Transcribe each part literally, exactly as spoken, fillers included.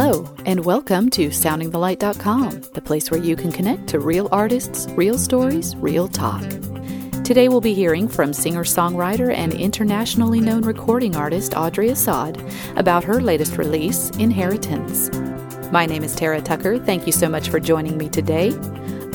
Hello, and welcome to Sounding The Light dot com, the place where you can connect to real artists, real stories, real talk. Today we'll be hearing from singer-songwriter and internationally known recording artist Audrey Assad about her latest release, Inheritance. My name is Tara Tucker. Thank you so much for joining me today.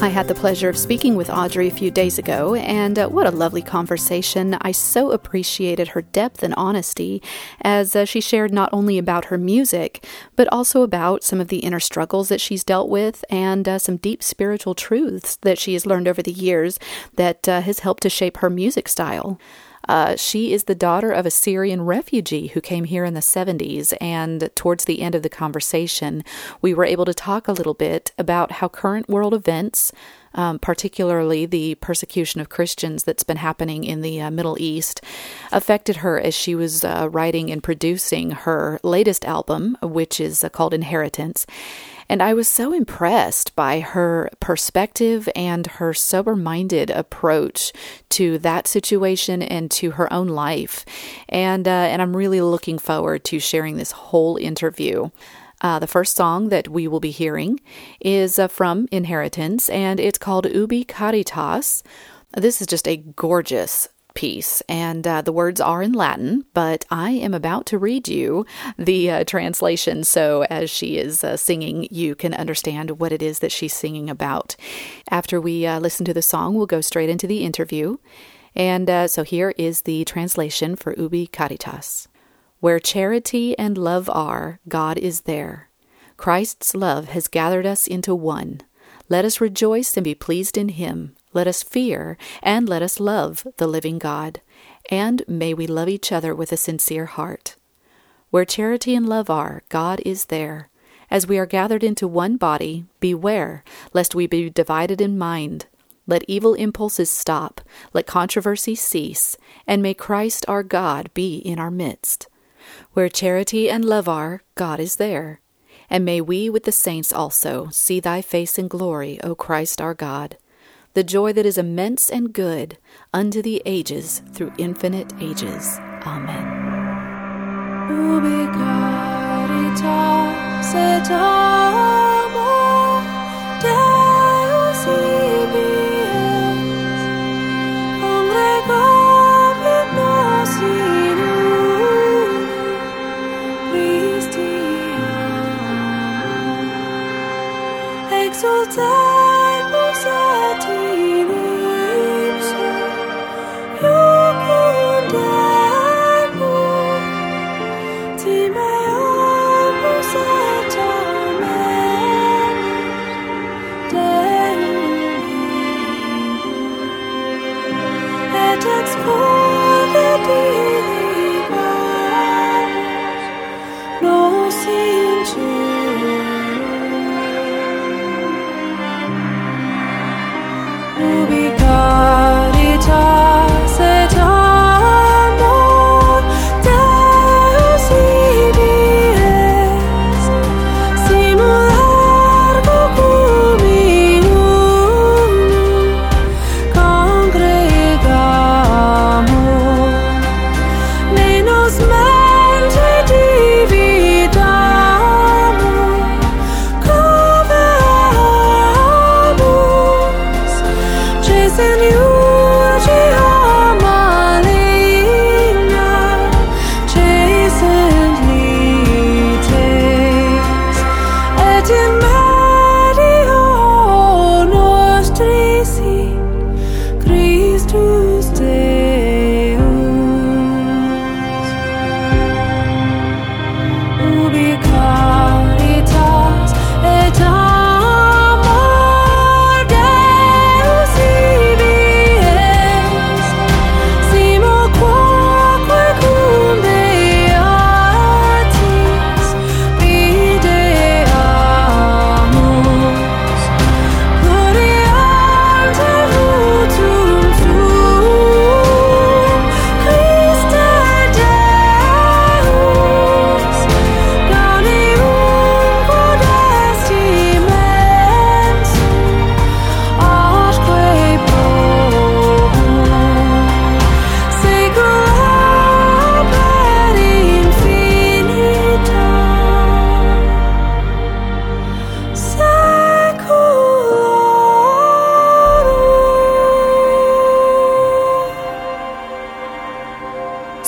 I had the pleasure of speaking with Audrey a few days ago, and uh, what a lovely conversation. I so appreciated her depth and honesty as uh, she shared not only about her music, but also about some of the inner struggles that she's dealt with and uh, some deep spiritual truths that she has learned over the years that uh, has helped to shape her music style. Uh, she is the daughter of a Syrian refugee who came here in the seventies, and towards the end of the conversation, we were able to talk a little bit about how current world events, um, particularly the persecution of Christians that's been happening in the uh, Middle East, affected her as she was uh, writing and producing her latest album, which is uh, called Inheritance. And I was so impressed by her perspective and her sober-minded approach to that situation and to her own life. And uh, and I'm really looking forward to sharing this whole interview. Uh, the first song that we will be hearing is uh, from Inheritance, and it's called Ubi Caritas. This is just a gorgeous piece, and uh, the words are in Latin, but I am about to read you the uh, translation, so as she is uh, singing, you can understand what it is that she's singing about. After we uh, listen to the song, we'll go straight into the interview, and uh, so here is the translation for Ubi Caritas. Where charity and love are, God is there. Christ's love has gathered us into one. Let us rejoice and be pleased in Him. Let us fear, and let us love the living God, and may we love each other with a sincere heart. Where charity and love are, God is there. As we are gathered into one body, beware, lest we be divided in mind. Let evil impulses stop, let controversy cease, and may Christ our God be in our midst. Where charity and love are, God is there. And may we with the saints also see thy face in glory, O Christ our God. The joy that is immense and good, unto the ages through infinite ages. Amen. Ubi caritas et amor Deus ibiens, congregavit nos in uno Christian, exultemus et Amen.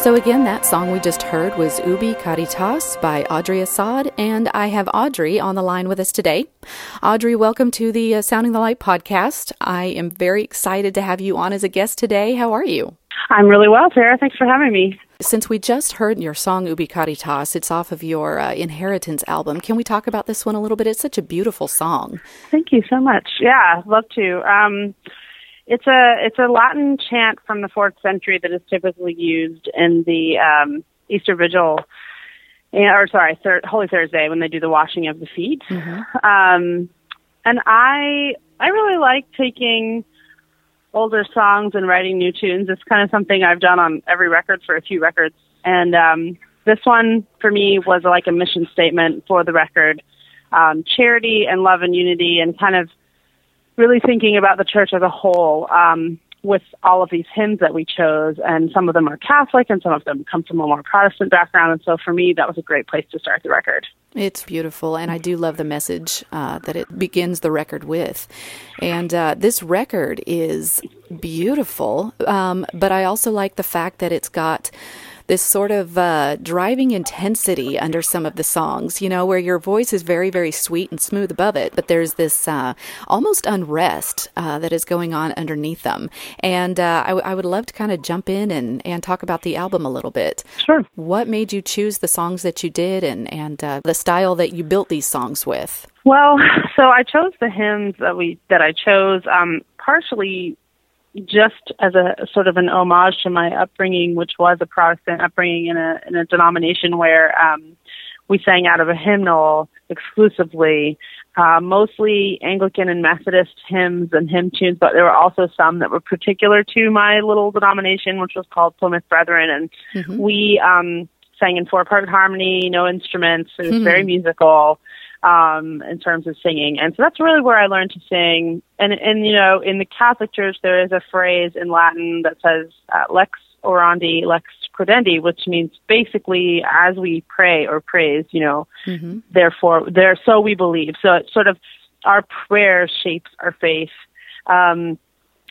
So again, that song we just heard was Ubi Caritas by Audrey Assad, and I have Audrey on the line with us today. Audrey, welcome to the uh, Sounding the Light podcast. I am very excited to have you on as a guest today. How are you? I'm really well, Tara. Thanks for having me. Since we just heard your song Ubi Caritas, it's off of your uh, Inheritance album. Can we talk about this one a little bit? It's such a beautiful song. Thank you so much. Yeah, love to. Um It's a it's a Latin chant from the fourth century that is typically used in the um, Easter Vigil, or sorry, thir- Holy Thursday, when they do the washing of the feet. Mm-hmm. Um, and I I really like taking older songs and writing new tunes. It's kind of something I've done on every record for a few records. And um, this one for me was like a mission statement for the record: um, charity and love and unity, and kind of really thinking about the church as a whole, um, with all of these hymns that we chose. And some of them are Catholic and some of them come from a more Protestant background. And so for me, that was a great place to start the record. It's beautiful. And I do love the message uh, that it begins the record with. And uh, this record is beautiful. Um, but I also like the fact that it's got this sort of uh, driving intensity under some of the songs, you know, where your voice is very, very sweet and smooth above it, but there's this uh, almost unrest uh, that is going on underneath them. And uh, I, w- I would love to kind of jump in and, and talk about the album a little bit. Sure. What made you choose the songs that you did and, and uh, the style that you built these songs with? Well, so I chose the hymns that we that I chose um, partially just as a sort of an homage to my upbringing, which was a Protestant upbringing in a in a denomination where um, we sang out of a hymnal exclusively, uh, mostly Anglican and Methodist hymns and hymn tunes, but there were also some that were particular to my little denomination, which was called Plymouth Brethren, and mm-hmm. we um, sang in four-part harmony, no instruments. It was mm-hmm. very musical Um, in terms of singing. And so that's really where I learned to sing. And, and you know, in the Catholic Church, there is a phrase in Latin that says uh, lex orandi, lex credendi, which means basically as we pray or praise, you know, mm-hmm. therefore, there, so we believe. So it's sort of our prayer shapes our faith um,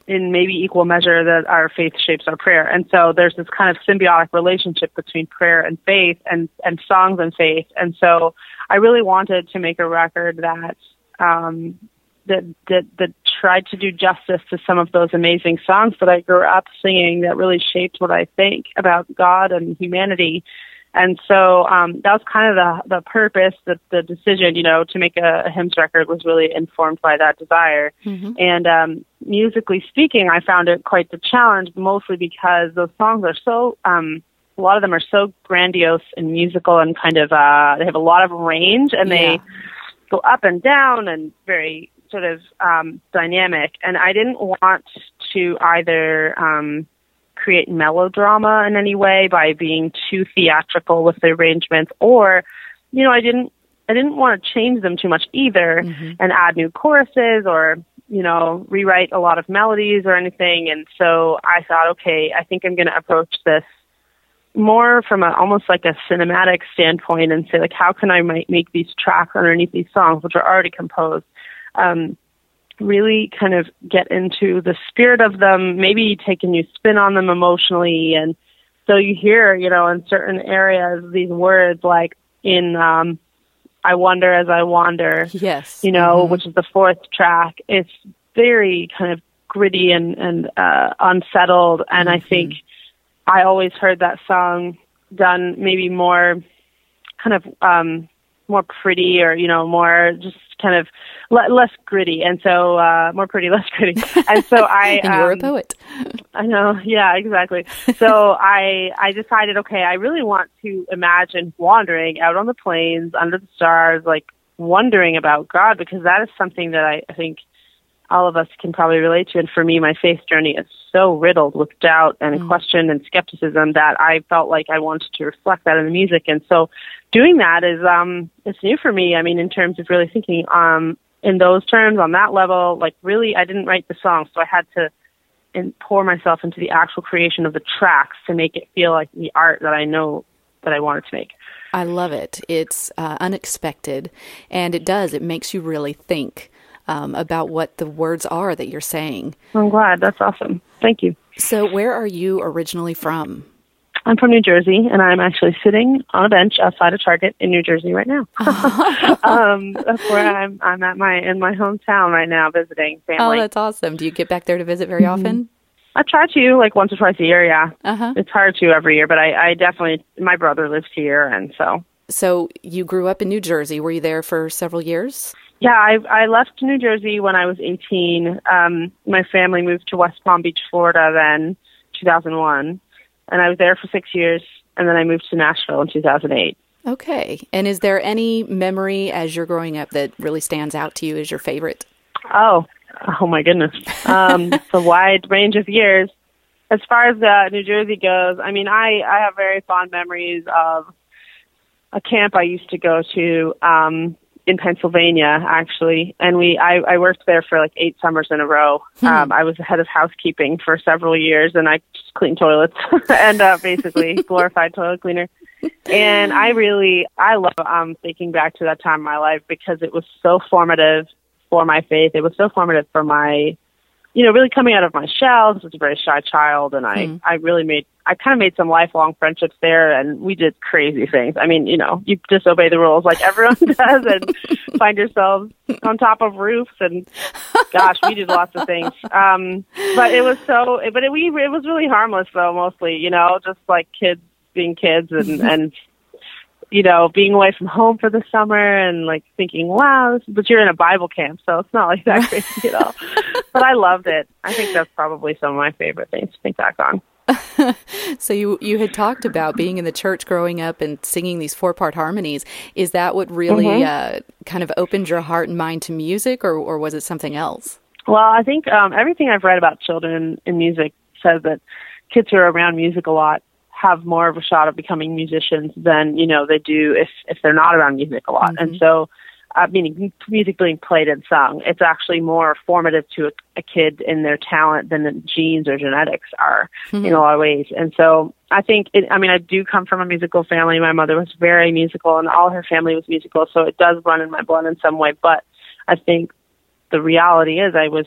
in maybe equal measure that our faith shapes our prayer. And so there's this kind of symbiotic relationship between prayer and faith and, and songs and faith. And so I really wanted to make a record that, um, that that that tried to do justice to some of those amazing songs that I grew up singing that really shaped what I think about God and humanity. And so um, that was kind of the the purpose, that the decision, you know, to make a, a hymns record was really informed by that desire. Mm-hmm. And um, musically speaking, I found it quite the challenge, mostly because those songs are so um, a lot of them are so grandiose and musical and kind of, uh, they have a lot of range and yeah. they go up and down and very sort of um, dynamic. And I didn't want to either um, create melodrama in any way by being too theatrical with the arrangements, or, you know, I didn't, I didn't want to change them too much either mm-hmm. and add new choruses or, you know, rewrite a lot of melodies or anything. And so I thought, okay, I think I'm going to approach this more from a, almost like a cinematic standpoint and say, like, how can I make these tracks underneath these songs, which are already composed, um, really kind of get into the spirit of them, maybe take a new spin on them emotionally. And so you hear, you know, in certain areas, these words like in um, I Wonder As I Wander, yes, you know, mm-hmm. which is the fourth track. It's very kind of gritty and, and uh, unsettled. And mm-hmm. I think I always heard that song done maybe more kind of um, more pretty, or, you know, more just kind of le- less gritty. And so uh, more pretty, less gritty. And so I... and you're um, a poet. I know. Yeah, exactly. So I I decided, okay, I really want to imagine wandering out on the plains, under the stars, like wondering about God, because that is something that I, I think all of us can probably relate to. And for me, my faith journey is so riddled with doubt and mm. question and skepticism that I felt like I wanted to reflect that in the music. And so doing that is, um, it's new for me. I mean, in terms of really thinking, um, in those terms, on that level, like really, I didn't write the song. So I had to in- pour myself into the actual creation of the tracks to make it feel like the art that I know that I wanted to make. I love it. It's uh, unexpected, and it does, it makes you really think Um, about what the words are that you're saying. I'm glad. That's awesome. Thank you. So where are you originally from? I'm from New Jersey, and I'm actually sitting on a bench outside of Target in New Jersey right now. um, that's where I'm. I'm at my in my hometown right now visiting family. Oh, that's awesome! Do you get back there to visit very often? I try to, like, once or twice a year. Yeah, uh-huh. It's hard to every year, but I, I definitely. My brother lives here, and so. So you grew up in New Jersey. Were you there for several years? Yeah, I, I left New Jersey when I was eighteen. Um, my family moved to West Palm Beach, Florida, then two thousand one. And I was there for six years, and then I moved to Nashville in two thousand eight. Okay. And is there any memory as you're growing up that really stands out to you as your favorite? Oh, oh my goodness. Um, it's a wide range of years. As far as uh, New Jersey goes, I mean, I, I have very fond memories of a camp I used to go to um, in Pennsylvania, actually. And we I, I worked there for like eight summers in a row. Hmm. Um, I was the head of housekeeping for several years, and I just cleaned toilets and uh, basically glorified toilet cleaner. And I really, I love um, thinking back to that time in my life because it was so formative for my faith. It was so formative for my, you know, really coming out of my shell. This was a very shy child, and I, mm. I really made, I kind of made some lifelong friendships there, and we did crazy things. I mean, you know, you disobey the rules like everyone does and find yourselves on top of roofs, and gosh, we did lots of things. Um, but it was so, but it, we, it was really harmless though, mostly, you know, just like kids being kids and, and, you know, being away from home for the summer and like thinking, wow, but you're in a Bible camp, so it's not like that crazy at all. But I loved it. I think that's probably some of my favorite things to think back on. So you you had talked about being in the church growing up and singing these four-part harmonies. Is that what really mm-hmm. uh, kind of opened your heart and mind to music, or, or was it something else? Well, I think um, everything I've read about children in music says that kids who are around music a lot have more of a shot of becoming musicians than, you know, they do if, if they're not around music a lot. Mm-hmm. And so, uh, meaning music being played and sung, it's actually more formative to a, a kid in their talent than the genes or genetics are mm-hmm. in a lot of ways. And so I think, it, I mean, I do come from a musical family. My mother was very musical, and all her family was musical. So it does run in my blood in some way. But I think the reality is I was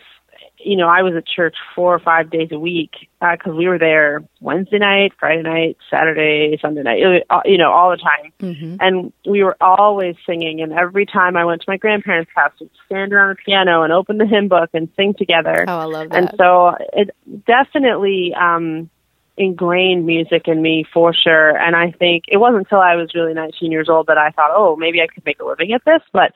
You know, I was at church four or five days a week because uh, we were there Wednesday night, Friday night, Saturday, Sunday night, you know, all the time. Mm-hmm. And we were always singing. And every time I went to my grandparents' house, we'd stand around the piano and open the hymn book and sing together. Oh, I love that. And so it definitely um, ingrained music in me for sure. And I think it wasn't until I was really nineteen years old that I thought, oh, maybe I could make a living at this. But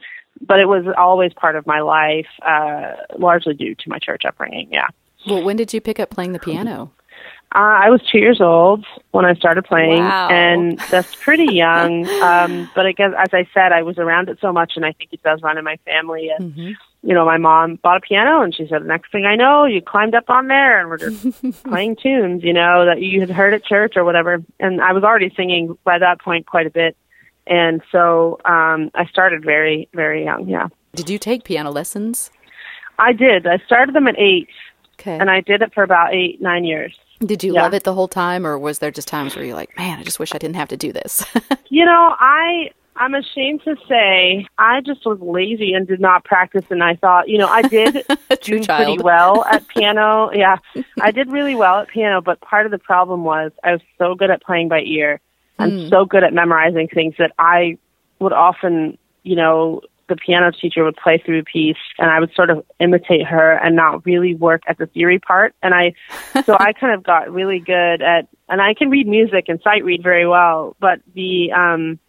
But it was always part of my life, uh, largely due to my church upbringing, yeah. Well, when did you pick up playing the piano? Uh, I was two years old when I started playing, wow. And that's pretty young. um, but I guess, as I said, I was around it so much, and I think it does run in my family. And, mm-hmm. you know, my mom bought a piano, and she said, the next thing I know, you climbed up on there, and we're just playing tunes, you know, that you had heard at church or whatever. And I was already singing by that point quite a bit. And so um, I started very, very young, yeah. Did you take piano lessons? I did. I started them at eight, okay. And I did it for about eight, nine years. Did you yeah. love it the whole time, or was there just times where you're like, man, I just wish I didn't have to do this? You know, I, I'm ashamed to say I just was lazy and did not practice, and I thought, you know, I did do child. pretty well at piano. Yeah, I did really well at piano, but part of the problem was I was so good at playing by ear. I'm so good at memorizing things that I would often, you know, the piano teacher would play through a piece, and I would sort of imitate her and not really work at the theory part. And I, so I kind of got really good at, and I can read music and sight read very well, but the, um,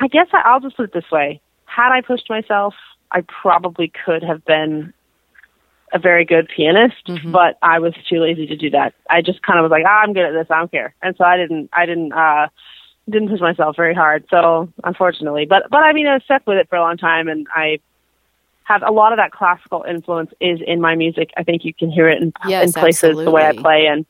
I guess I, I'll just put it this way. Had I pushed myself, I probably could have been a very good pianist, mm-hmm. but I was too lazy to do that. I just kind of was like, ah, I'm good at this. I don't care. And so I didn't, I didn't, uh, didn't push myself very hard. So unfortunately, but, but I mean, I was stuck with it for a long time, and I have a lot of that classical influence is in my music. I think you can hear it in, yes, in places absolutely. The way I play. And,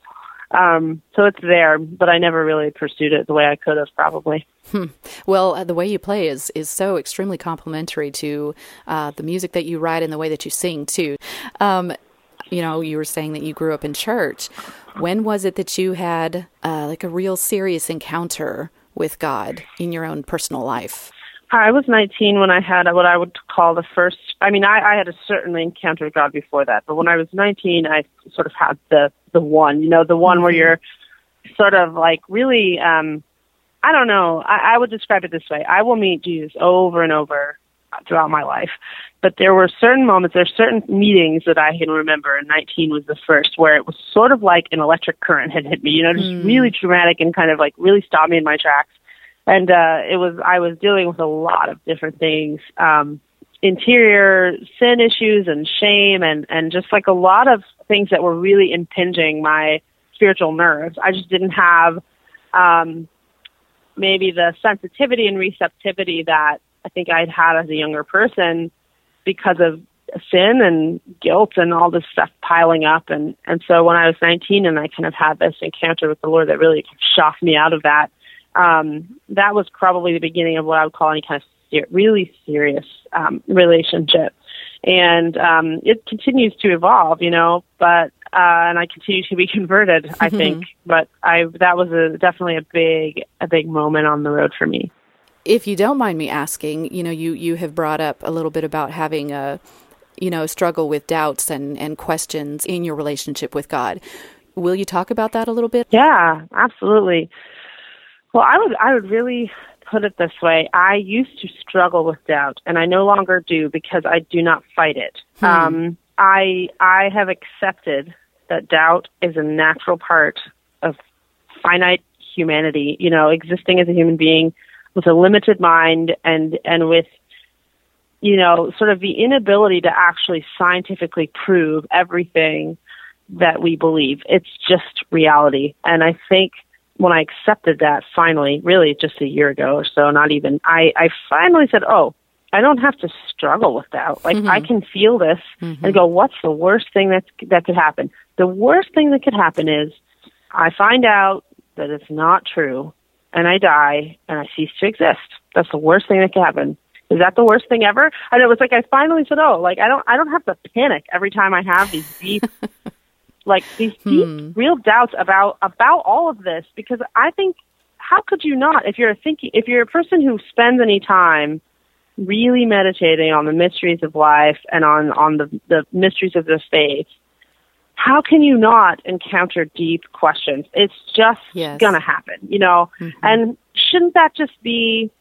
um, so it's there, but I never really pursued it the way I could have probably. Hmm. Well, uh, the way you play is, is so extremely complimentary to uh, the music that you write and the way that you sing, too. Um, you know, you were saying that you grew up in church. When was it that you had uh, like a real serious encounter with God in your own personal life? I was nineteen when I had what I would call the first, I mean, I, I had a certain encounter with God before that. But when I was nineteen, I sort of had the, the one, you know, the one mm-hmm. where you're sort of like really, um, I don't know, I, I would describe it this way. I will meet Jesus over and over throughout my life. But there were certain moments, there are certain meetings that I can remember, and nineteen was the first, where it was sort of like an electric current had hit me, you know, just mm. really traumatic and kind of like really stopped me in my tracks. And uh, it was, I was dealing with a lot of different things, um, interior sin issues and shame and, and just like a lot of things that were really impinging my spiritual nerves. I just didn't have um, maybe the sensitivity and receptivity that I think I'd had as a younger person because of sin and guilt and all this stuff piling up. And, and so when I was nineteen and I kind of had this encounter with the Lord that really shocked me out of that, um, that was probably the beginning of what I would call any kind of ser- really serious um, relationship. And um, it continues to evolve, you know, but Uh, and I continue to be converted, mm-hmm. I think. But I that was a, definitely a big a big moment on the road for me. If you don't mind me asking, you know, you, you have brought up a little bit about having a, you know, struggle with doubts and, and questions in your relationship with God. Will you talk about that a little bit? Yeah, absolutely. Well, I would I would really put it this way. I used to struggle with doubt, and I no longer do because I do not fight it. Hmm. Um I I have accepted that doubt is a natural part of finite humanity, you know, existing as a human being with a limited mind and, and with, you know, sort of the inability to actually scientifically prove everything that we believe. It's just reality. And I think when I accepted that finally, really just a year ago or so, not even, I, I finally said, oh, I don't have to struggle with that. Like mm-hmm. I can feel this mm-hmm. and go, what's the worst thing that that could happen? The worst thing that could happen is I find out that it's not true and I die and I cease to exist. That's the worst thing that could happen. Is that the worst thing ever? And it was like, I finally said, oh, like I don't, I don't have to panic every time I have these deep, like these deep hmm. real doubts about, about all of this, because I think, how could you not, if you're thinking, if you're a person who spends any time really meditating on the mysteries of life and on, on the, the mysteries of the faith, how can you not encounter deep questions? It's just yes. going to happen, you know? Mm-hmm. And shouldn't that just be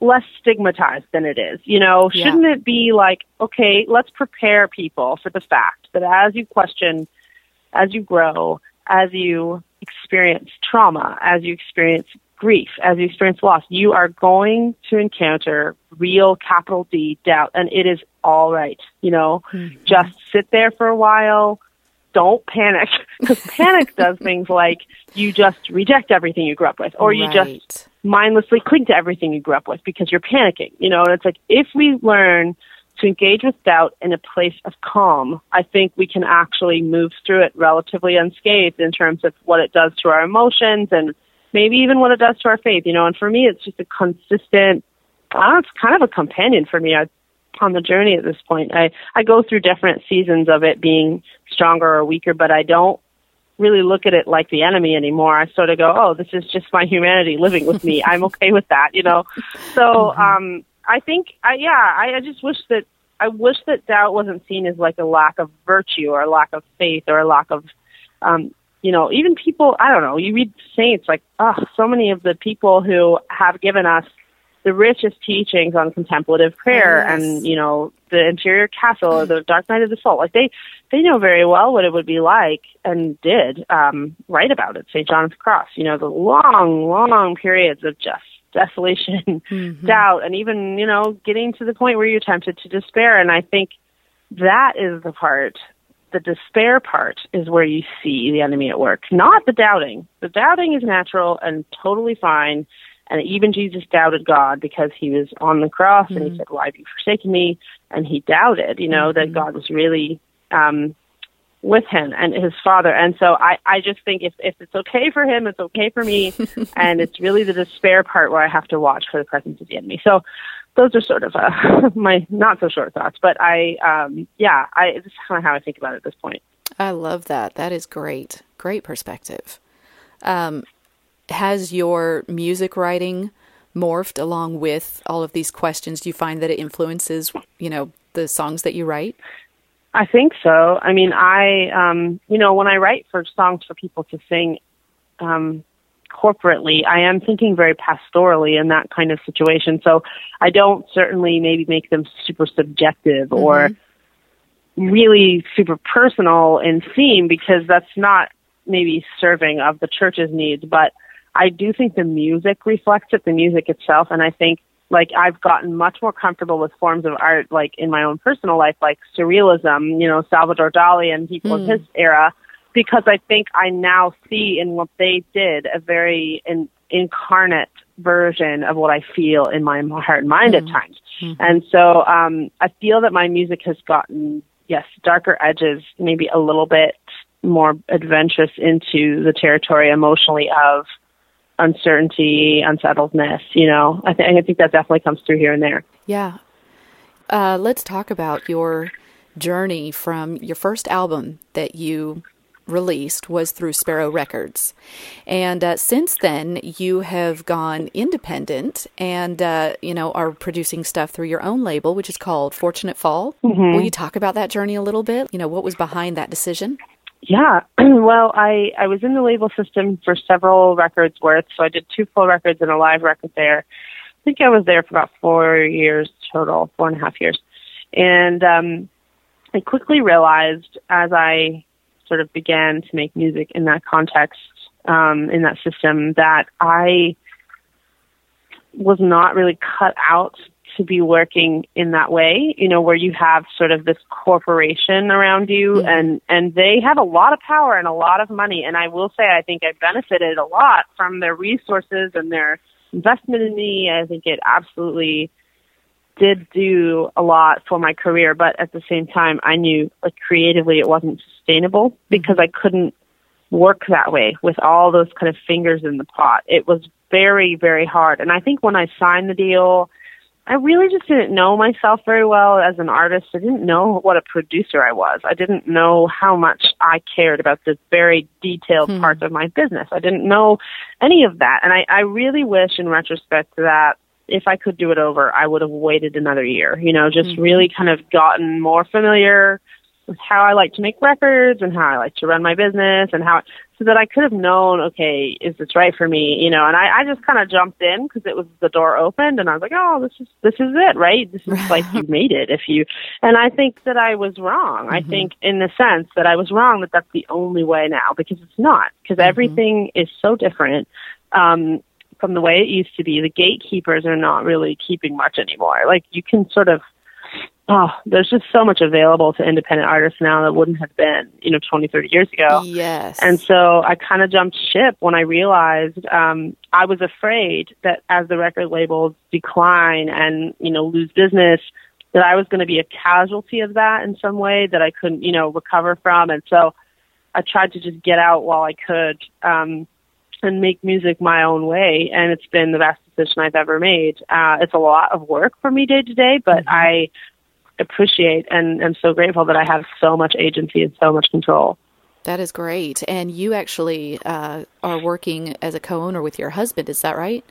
less stigmatized than it is? You know, yeah. shouldn't it be like, okay, let's prepare people for the fact that as you question, as you grow, as you experience trauma, as you experience grief, as you experience loss, you are going to encounter real capital D doubt, and it is all right. You know, mm-hmm. just sit there for a while. Don't panic, because panic does things like you just reject everything you grew up with, or right. you just mindlessly cling to everything you grew up with because you're panicking. You know, and it's like if we learn to engage with doubt in a place of calm, I think we can actually move through it relatively unscathed in terms of what it does to our emotions and maybe even what it does to our faith, you know. And for me, it's just a consistent, I don't know, it's kind of a companion for me I, on the journey at this point. I, I go through different seasons of it being stronger or weaker, but I don't really look at it like the enemy anymore. I sort of go, oh, this is just my humanity living with me. I'm okay with that, you know. So um, I think, I, yeah, I, I just wish that, I wish that doubt wasn't seen as like a lack of virtue or a lack of faith or a lack of, um, you know, even people, I don't know, you read saints, like, oh, so many of the people who have given us the richest teachings on contemplative prayer yes. and, you know, the interior castle or the dark night of the soul, like they, they know very well what it would be like and did um, write about it, Saint John of the Cross, you know, the long, long periods of just desolation, mm-hmm. doubt, and even, you know, getting to the point where you're tempted to despair. And I think that is the part. The despair part is where you see the enemy at work, not the doubting. The doubting is natural and totally fine. And even Jesus doubted God because he was on the cross mm-hmm. and he said, why have you forsaken me? And he doubted, you know, mm-hmm. that God was really um, with him and his father. And so I, I just think if, if it's okay for him, it's okay for me. And it's really the despair part where I have to watch for the presence of the enemy. So those are sort of uh, my not so short thoughts, but I, um, yeah, I, this is kind of how I think about it at this point. I love that. That is great. Great perspective. Um, has your music writing morphed along with all of these questions? Do you find that it influences, you know, the songs that you write? I think so. I mean, I, um, you know, when I write for songs for people to sing, um, corporately. I am thinking very pastorally in that kind of situation. So I don't certainly maybe make them super subjective mm-hmm. or really super personal in theme, because that's not maybe serving of the church's needs. But I do think the music reflects it, the music itself. And I think, like, I've gotten much more comfortable with forms of art, like, in my own personal life, like surrealism, you know, Salvador Dali and people mm. of his era, because I think I now see in what they did a very in, incarnate version of what I feel in my heart and mind mm. at times. Mm-hmm. And so um, I feel that my music has gotten, yes, darker edges, maybe a little bit more adventurous into the territory emotionally of uncertainty, unsettledness, you know. I, th- I think that definitely comes through here and there. Yeah. Uh, let's talk about your journey from your first album that you released was through Sparrow Records. And uh, since then, you have gone independent and, uh, you know, are producing stuff through your own label, which is called Fortunate Fall. Mm-hmm. Will you talk about that journey a little bit? You know, what was behind that decision? Yeah, well, I, I was in the label system for several records worth, so I did two full records and a live record there. I think I was there for about four years total, four and a half years. And um, I quickly realized as I sort of began to make music in that context, um, in that system, that I was not really cut out to be working in that way, you know, where you have sort of this corporation around you mm-hmm. and, and they have a lot of power and a lot of money. And I will say, I think I benefited a lot from their resources and their investment in me. I think it absolutely did do a lot for my career. But at the same time, I knew, like, creatively it wasn't sustainable mm-hmm. because I couldn't work that way with all those kind of fingers in the pot. It was very, very hard. And I think when I signed the deal, I really just didn't know myself very well as an artist. I didn't know what a producer I was. I didn't know how much I cared about the very detailed hmm. parts of my business. I didn't know any of that. And I, I really wish in retrospect that if I could do it over, I would have waited another year, you know, just hmm. really kind of gotten more familiar with how I like to make records and how I like to run my business and how, so that I could have known, okay, is this right for me? You know, and I, I just kind of jumped in because it was, the door opened and I was like, oh, this is, this is it, right? This is like, you made it if you, and I think that I was wrong. Mm-hmm. I think in the sense that I was wrong that that's the only way now, because it's not, because mm-hmm. everything is so different. Um, from the way it used to be, the gatekeepers are not really keeping much anymore. Like, you can sort of, oh, there's just so much available to independent artists now that wouldn't have been, you know, twenty, thirty years ago. Yes. And so I kind of jumped ship when I realized um, I was afraid that as the record labels decline and, you know, lose business, that I was going to be a casualty of that in some way that I couldn't, you know, recover from. And so I tried to just get out while I could um, and make music my own way. And it's been the best decision I've ever made. Uh, it's a lot of work for me day to day, but mm-hmm. I appreciate and I'm so grateful that I have so much agency and so much control. That is great. And you actually uh, are working as a co-owner with your husband, is that right?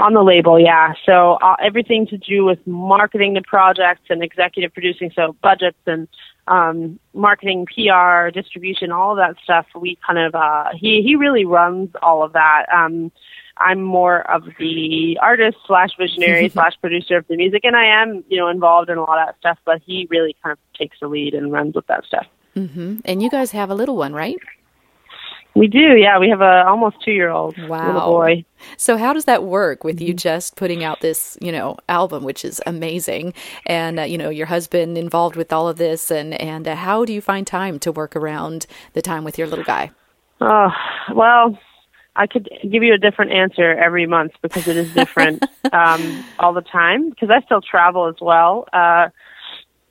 On the label, yeah. So uh, everything to do with marketing the projects and executive producing, so budgets and um, marketing, P R, distribution, all of that stuff, we kind of, uh, he, he really runs all of that. Um, I'm more of the artist slash visionary slash producer of the music, and I am, you know, involved in a lot of that stuff, but he really kind of takes the lead and runs with that stuff. Mm-hmm. And you guys have a little one, right? We do, yeah. We have a almost two-year-old wow. little boy. So how does that work with you just putting out this, you know, album, which is amazing, and, uh, you know, your husband involved with all of this, and, and uh, how do you find time to work around the time with your little guy? Oh, well, I could give you a different answer every month because it is different um, all the time, because I still travel as well. Uh,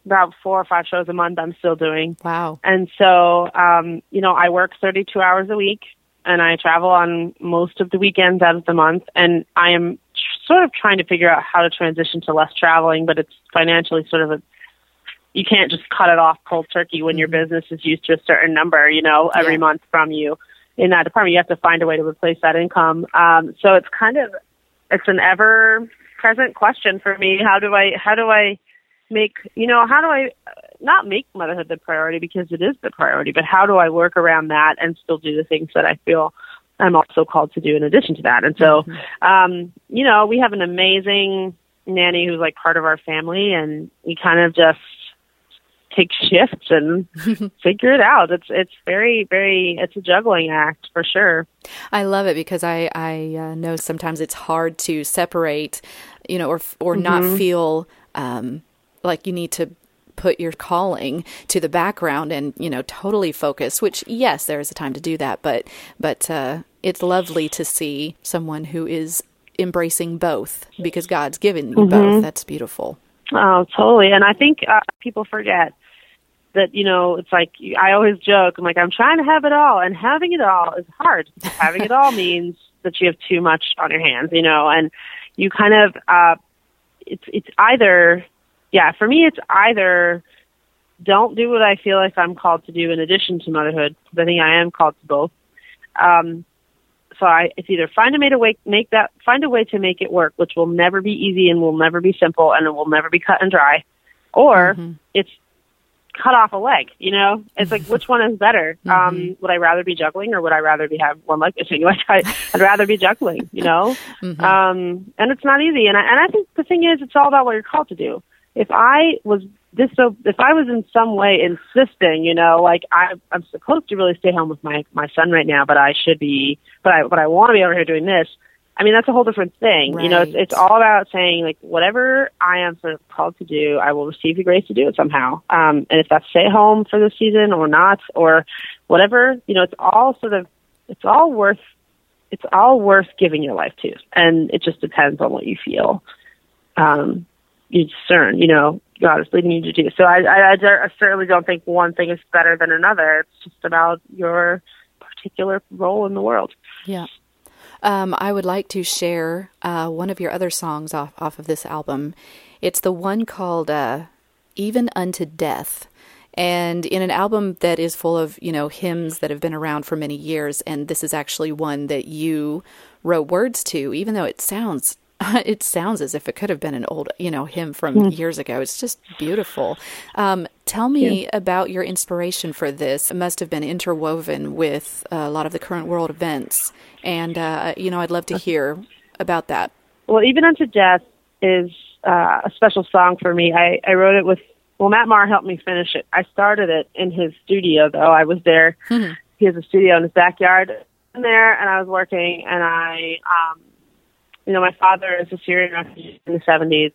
about four or five shows a month I'm still doing. Wow. And so, um, you know, I work thirty-two hours a week and I travel on most of the weekends out of the month. And I am tr- sort of trying to figure out how to transition to less traveling, but it's financially sort of a, you can't just cut it off cold turkey when mm-hmm. your business is used to a certain number, you know, every yeah. month from you. In that department, you have to find a way to replace that income. Um, so it's kind of, it's an ever present question for me. How do I, how do I make, you know, how do I not make motherhood the priority, because it is the priority, but how do I work around that and still do the things that I feel I'm also called to do in addition to that. And so, mm-hmm. um, you know, we have an amazing nanny who's like part of our family, and we kind of just take shifts and figure it out. It's it's very, very, it's a juggling act for sure. I love it because I, I uh, know sometimes it's hard to separate, you know, or, or mm-hmm. not feel um, like you need to put your calling to the background and, you know, totally focus, which yes, there is a time to do that, but, but uh, it's lovely to see someone who is embracing both because God's given you mm-hmm. both. That's beautiful. Oh, totally. And I think uh, people forget that, you know, it's like, I always joke, I'm like, I'm trying to have it all, and having it all is hard. Having it all means that you have too much on your hands, you know, and you kind of, uh, it's, it's either, yeah, for me, it's either don't do what I feel like I'm called to do in addition to motherhood, because I think I am called to both. Um, so I, it's either find a way to make, make that, find a way to make it work, which will never be easy and will never be simple and it will never be cut and dry, or mm-hmm. it's cut off a leg, you know? It's like, which one is better? Mm-hmm. Um, would I rather be juggling, or would I rather be have one leg missing? Like, I, I'd rather be juggling, you know? Mm-hmm. Um, and it's not easy. And I, and I think the thing is, it's all about what you're called to do. If I was this, so if I was in some way insisting, you know, like I, I'm supposed to really stay home with my, my son right now, but I should be, but I, but I want to be over here doing this. I mean, that's a whole different thing. Right. You know, it's, it's all about saying, like, whatever I am sort of called to do, I will receive the grace to do it somehow. Um, and if that's stay home for this season or not, or whatever, you know, it's all sort of, it's all worth, it's all worth giving your life to. And it just depends on what you feel. Um, you discern, you know, God is leading you to do. So I, I, I certainly don't think one thing is better than another. It's just about your particular role in the world. Yeah. Um, I would like to share uh, one of your other songs off, off of this album. It's the one called uh, Even Unto Death. And in an album that is full of, you know, hymns that have been around for many years, and this is actually one that you wrote words to, even though it sounds It sounds as if it could have been an old, you know, hymn from mm. years ago. It's just beautiful. Um, tell me yeah. about your inspiration for this. It must have been interwoven with a lot of the current world events. And, uh, you know, I'd love to hear about that. Well, Even Unto Death is uh, a special song for me. I, I wrote it with, well, Matt Marr helped me finish it. I started it in his studio, though. I was there. Mm-hmm. He has a studio in his backyard in there, and I was working, and I... Um, You know, my father is a Syrian refugee in the seventies,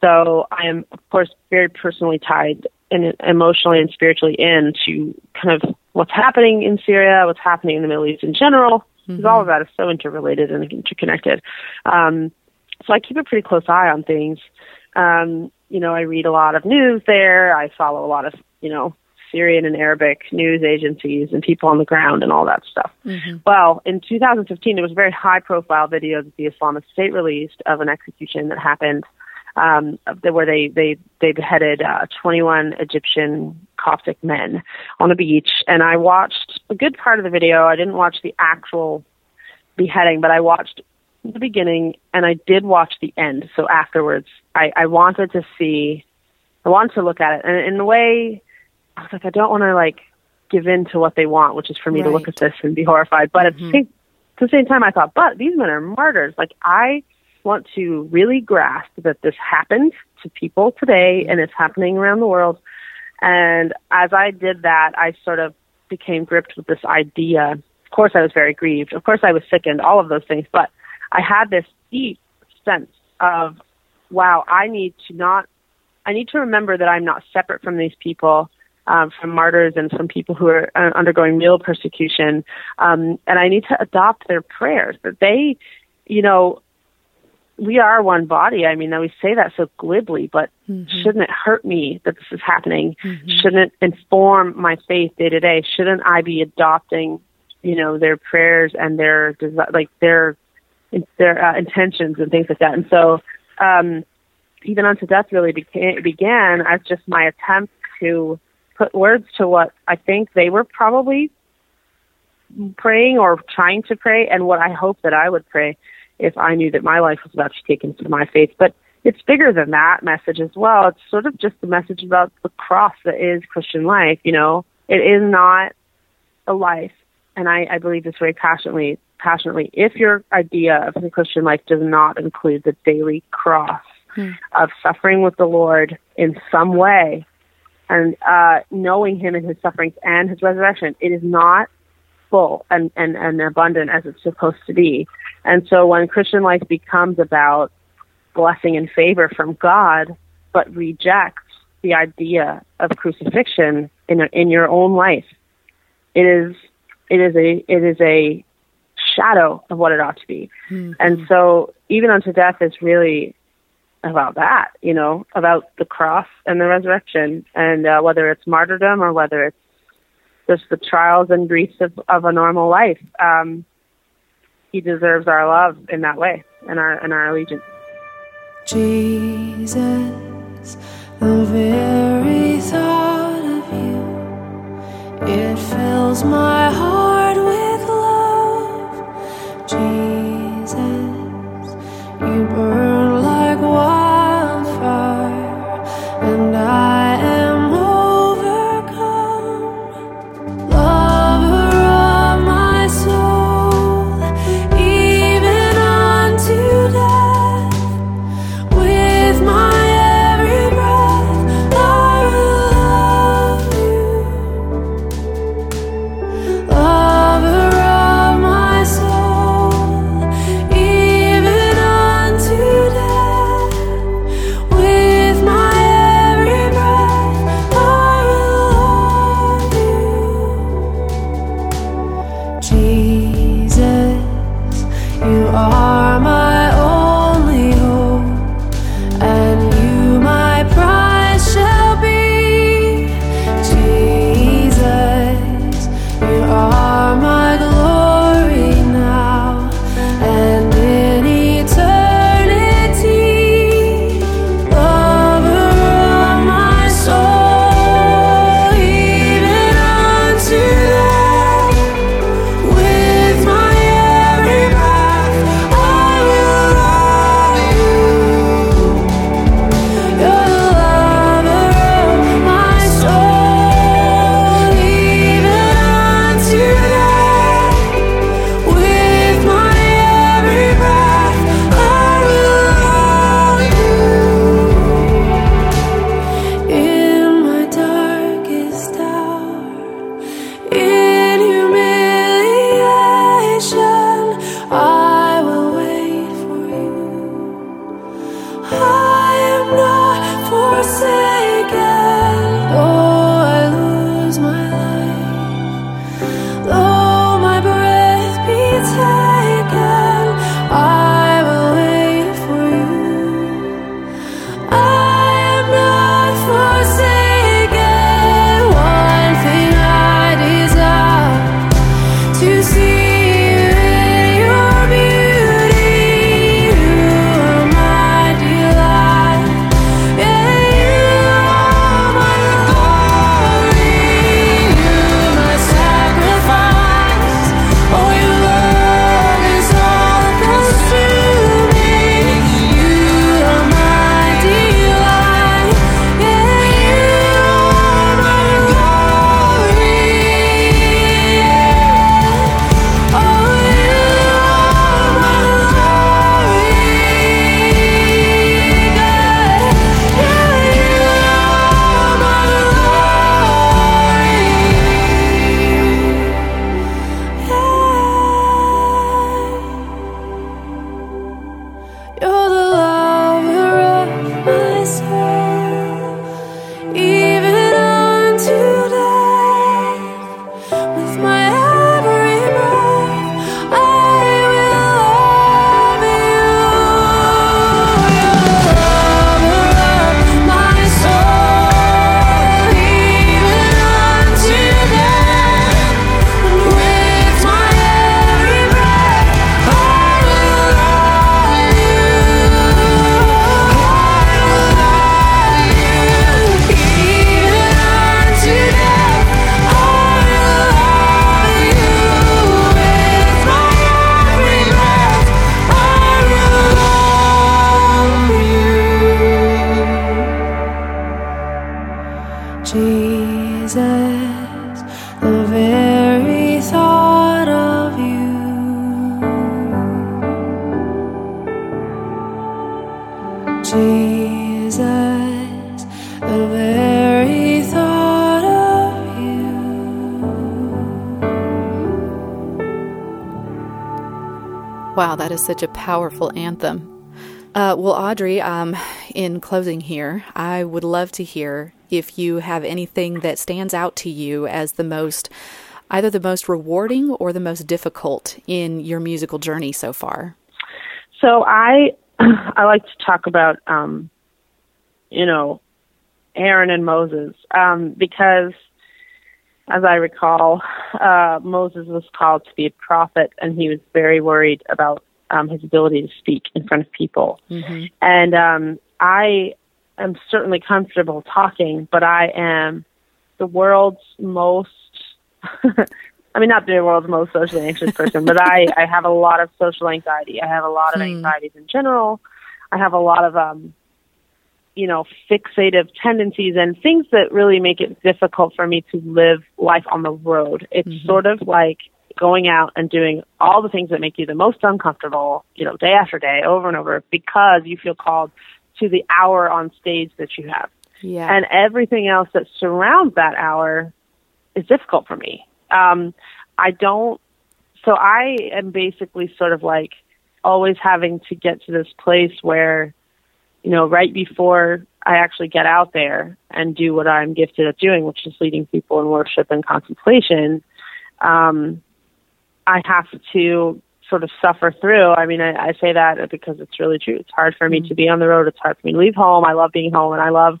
so I am, of course, very personally tied and emotionally and spiritually into kind of what's happening in Syria, what's happening in the Middle East in general. Because mm-hmm. all of that is so interrelated and interconnected. Um, so I keep a pretty close eye on things. Um, you know, I read a lot of news there. I follow a lot of, you know, Syrian and Arabic news agencies and people on the ground and all that stuff. Mm-hmm. Well, in two thousand fifteen, there was a very high-profile video that the Islamic State released of an execution that happened um, where they, they, they beheaded uh, twenty-one Egyptian Coptic men on a beach. And I watched a good part of the video. I didn't watch the actual beheading, but I watched the beginning, and I did watch the end. So afterwards, I, I wanted to see, I wanted to look at it. And in a way... I was like, I don't want to, like, give in to what they want, which is for me right. to look at this and be horrified. But mm-hmm. at the same, at the same time, I thought, but these men are martyrs. Like, I want to really grasp that this happened to people today and it's happening around the world. And as I did that, I sort of became gripped with this idea. Of course, I was very grieved. Of course, I was sickened, all of those things. But I had this deep sense of, wow, I need to not, I need to remember that I'm not separate from these people. Um, from martyrs and from people who are uh, undergoing real persecution. Um, and I need to adopt their prayers that they, you know, we are one body. I mean, we say that so glibly, but mm-hmm. shouldn't it hurt me that this is happening? Mm-hmm. Shouldn't it inform my faith day to day? Shouldn't I be adopting, you know, their prayers and their, desi- like their, their uh, intentions and things like that? And so, um, Even Unto Death really beca- began as just my attempt to put words to what I think they were probably praying or trying to pray, and what I hope that I would pray if I knew that my life was about to be taken for my faith. But it's bigger than that message as well. It's sort of just the message about the cross that is Christian life. You know, it is not a life and I, I believe this very passionately, passionately, if your idea of the Christian life does not include the daily cross hmm. of suffering with the Lord in some way, and uh, knowing him in his sufferings and his resurrection, it is not full and, and, and abundant as it's supposed to be. And so when Christian life becomes about blessing and favor from God, but rejects the idea of crucifixion in a, in your own life, it is it is a it is a shadow of what it ought to be. Mm-hmm. And so Even Unto Death is really about that, you know, about the cross and the resurrection, and uh, whether it's martyrdom or whether it's just the trials and griefs of, of a normal life, um, he deserves our love in that way, and our and our allegiance. Jesus, the very thought of you, it fills my heart with love. Jesus, you burn like wildfire, and I am overcome. Lover of my soul, even unto death, with my oh Jesus, the very thought of you. Wow, that is such a powerful anthem. Uh, well, Audrey, um, in closing here, I would love to hear if you have anything that stands out to you as the most, either the most rewarding or the most difficult in your musical journey so far. So I, I like to talk about, um, you know, Aaron and Moses, um, because as I recall, uh, Moses was called to be a prophet, and he was very worried about Um, his ability to speak in front of people. Mm-hmm. And um, I am certainly comfortable talking, but I am the world's most, I mean, not the world's most socially anxious person, but I, I have a lot of social anxiety. I have a lot of mm. anxieties in general. I have a lot of, um, you know, fixative tendencies and things that really make it difficult for me to live life on the road. It's mm-hmm. sort of like going out and doing all the things that make you the most uncomfortable, you know, day after day, over and over, because you feel called to the hour on stage that you have. Yeah. And everything else that surrounds that hour is difficult for me. Um, I don't, so I am basically sort of like always having to get to this place where, you know, right before I actually get out there and do what I'm gifted at doing, which is leading people in worship and contemplation, um, I have to sort of suffer through. I mean, I, I say that because it's really true. It's hard for me mm-hmm. to be on the road. It's hard for me to leave home. I love being home, and I love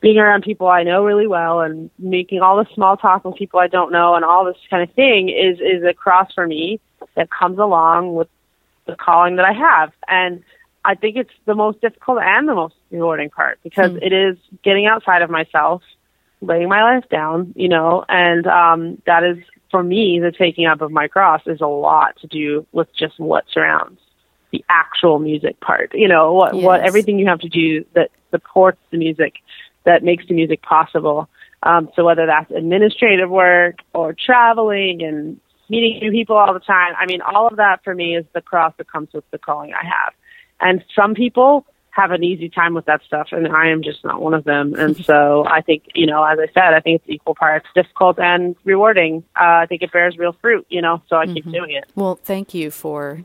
being around people I know really well, and making all the small talk with people I don't know, and all this kind of thing is, is a cross for me that comes along with the calling that I have. And I think it's the most difficult and the most rewarding part, because mm-hmm. it is getting outside of myself, laying my life down, you know, and um, that is, for me, the taking up of my cross is a lot to do with just what surrounds the actual music part. You know, what, yes. what everything you have to do that supports the music, that makes the music possible. Um, so whether that's administrative work or traveling and meeting new people all the time, I mean, all of that for me is the cross that comes with the calling I have. And some people have an easy time with that stuff, and I am just not one of them. And so I think, you know, as I said, I think it's equal parts difficult and rewarding. Uh, I think it bears real fruit, you know, so I mm-hmm. keep doing it. Well, thank you for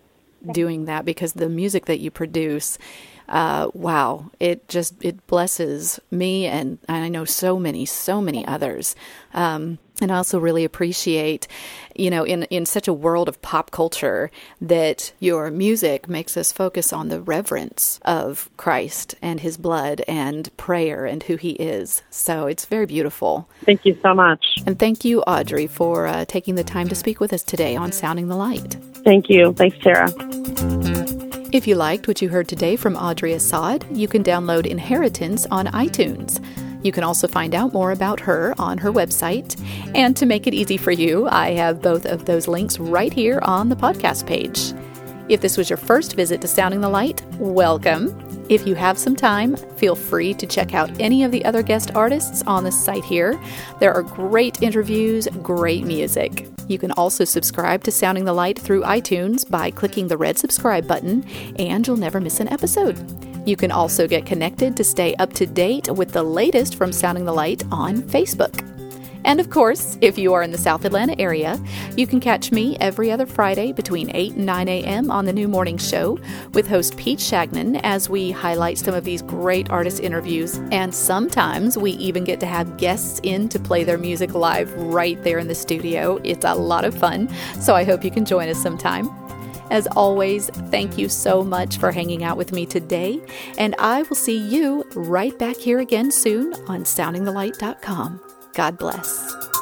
doing that, because the music that you produce, uh, wow, it just, it blesses me, and I know so many, so many others. Um, and I also really appreciate, you know, in, in such a world of pop culture, that your music makes us focus on the reverence of Christ and his blood and prayer and who he is. So it's very beautiful. Thank you so much. And thank you, Audrey, for uh, taking the time to speak with us today on Sounding the Light. Thank you. Thanks, Tara. If you liked what you heard today from Audrey Assad, you can download Inheritance on iTunes. You can also find out more about her on her website. And to make it easy for you, I have both of those links right here on the podcast page. If this was your first visit to Sounding the Light, welcome. If you have some time, feel free to check out any of the other guest artists on this site here. There are great interviews, great music. You can also subscribe to Sounding the Light through iTunes by clicking the red subscribe button, and you'll never miss an episode. You can also get connected to stay up to date with the latest from Sounding the Light on Facebook. And of course, if you are in the South Atlanta area, you can catch me every other Friday between eight and nine a.m. on the new morning show with host Pete Shagnon, as we highlight some of these great artist interviews. And sometimes we even get to have guests in to play their music live right there in the studio. It's a lot of fun, so I hope you can join us sometime. As always, thank you so much for hanging out with me today, and I will see you right back here again soon on Sounding the Light dot com. God bless.